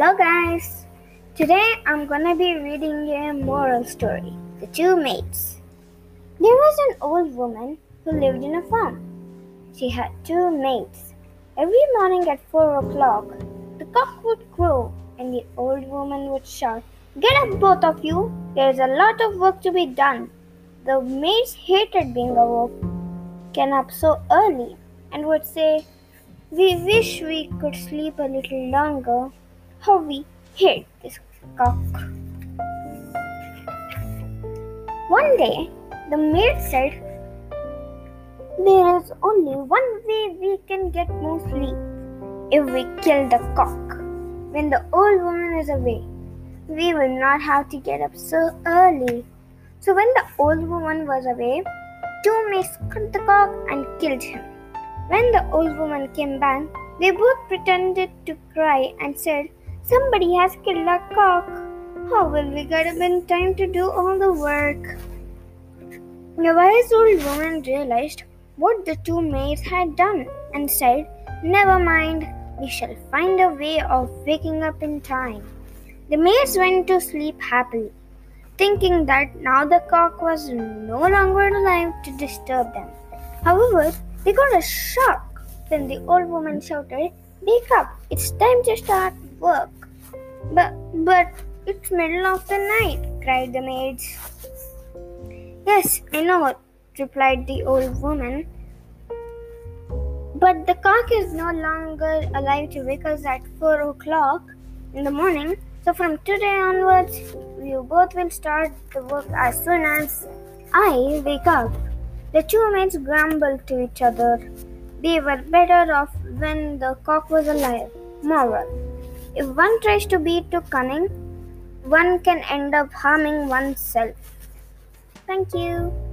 Hello guys, today I'm gonna be reading a moral story, The Two Maids. There was an old woman who lived in a farm. She had two maids. Every morning at 4 o'clock, the cock would crow and the old woman would shout, "Get up, both of you, there's a lot of work to be done." The maids hated being woken up so early and would say, "We wish we could sleep a little longer. How we hate this cock." One day, the maid said, "There is only one way we can get more sleep, if we kill the cock. When the old woman is away, we will not have to get up so early." So when the old woman was away, two maids cut the cock and killed him. When the old woman came back, they both pretended to cry and said, "Somebody has killed a cock. How will we get up in time to do all the work?" The wise old woman realized what the two maids had done and said, "Never mind, we shall find a way of waking up in time." The maids went to sleep happily, thinking that now the cock was no longer alive to disturb them. However, they got a shock when the old woman shouted, "Wake up, it's time to start work." But it's middle of the night," cried the maids. "Yes, I know," replied the old woman, "but the cock is no longer alive to wake us at 4 o'clock in the morning. So from today onwards, you both will start the work as soon as I wake up." The two maids grumbled to each other. They were better off when the cock was alive. Moral: if one tries to be too cunning, one can end up harming oneself. Thank you.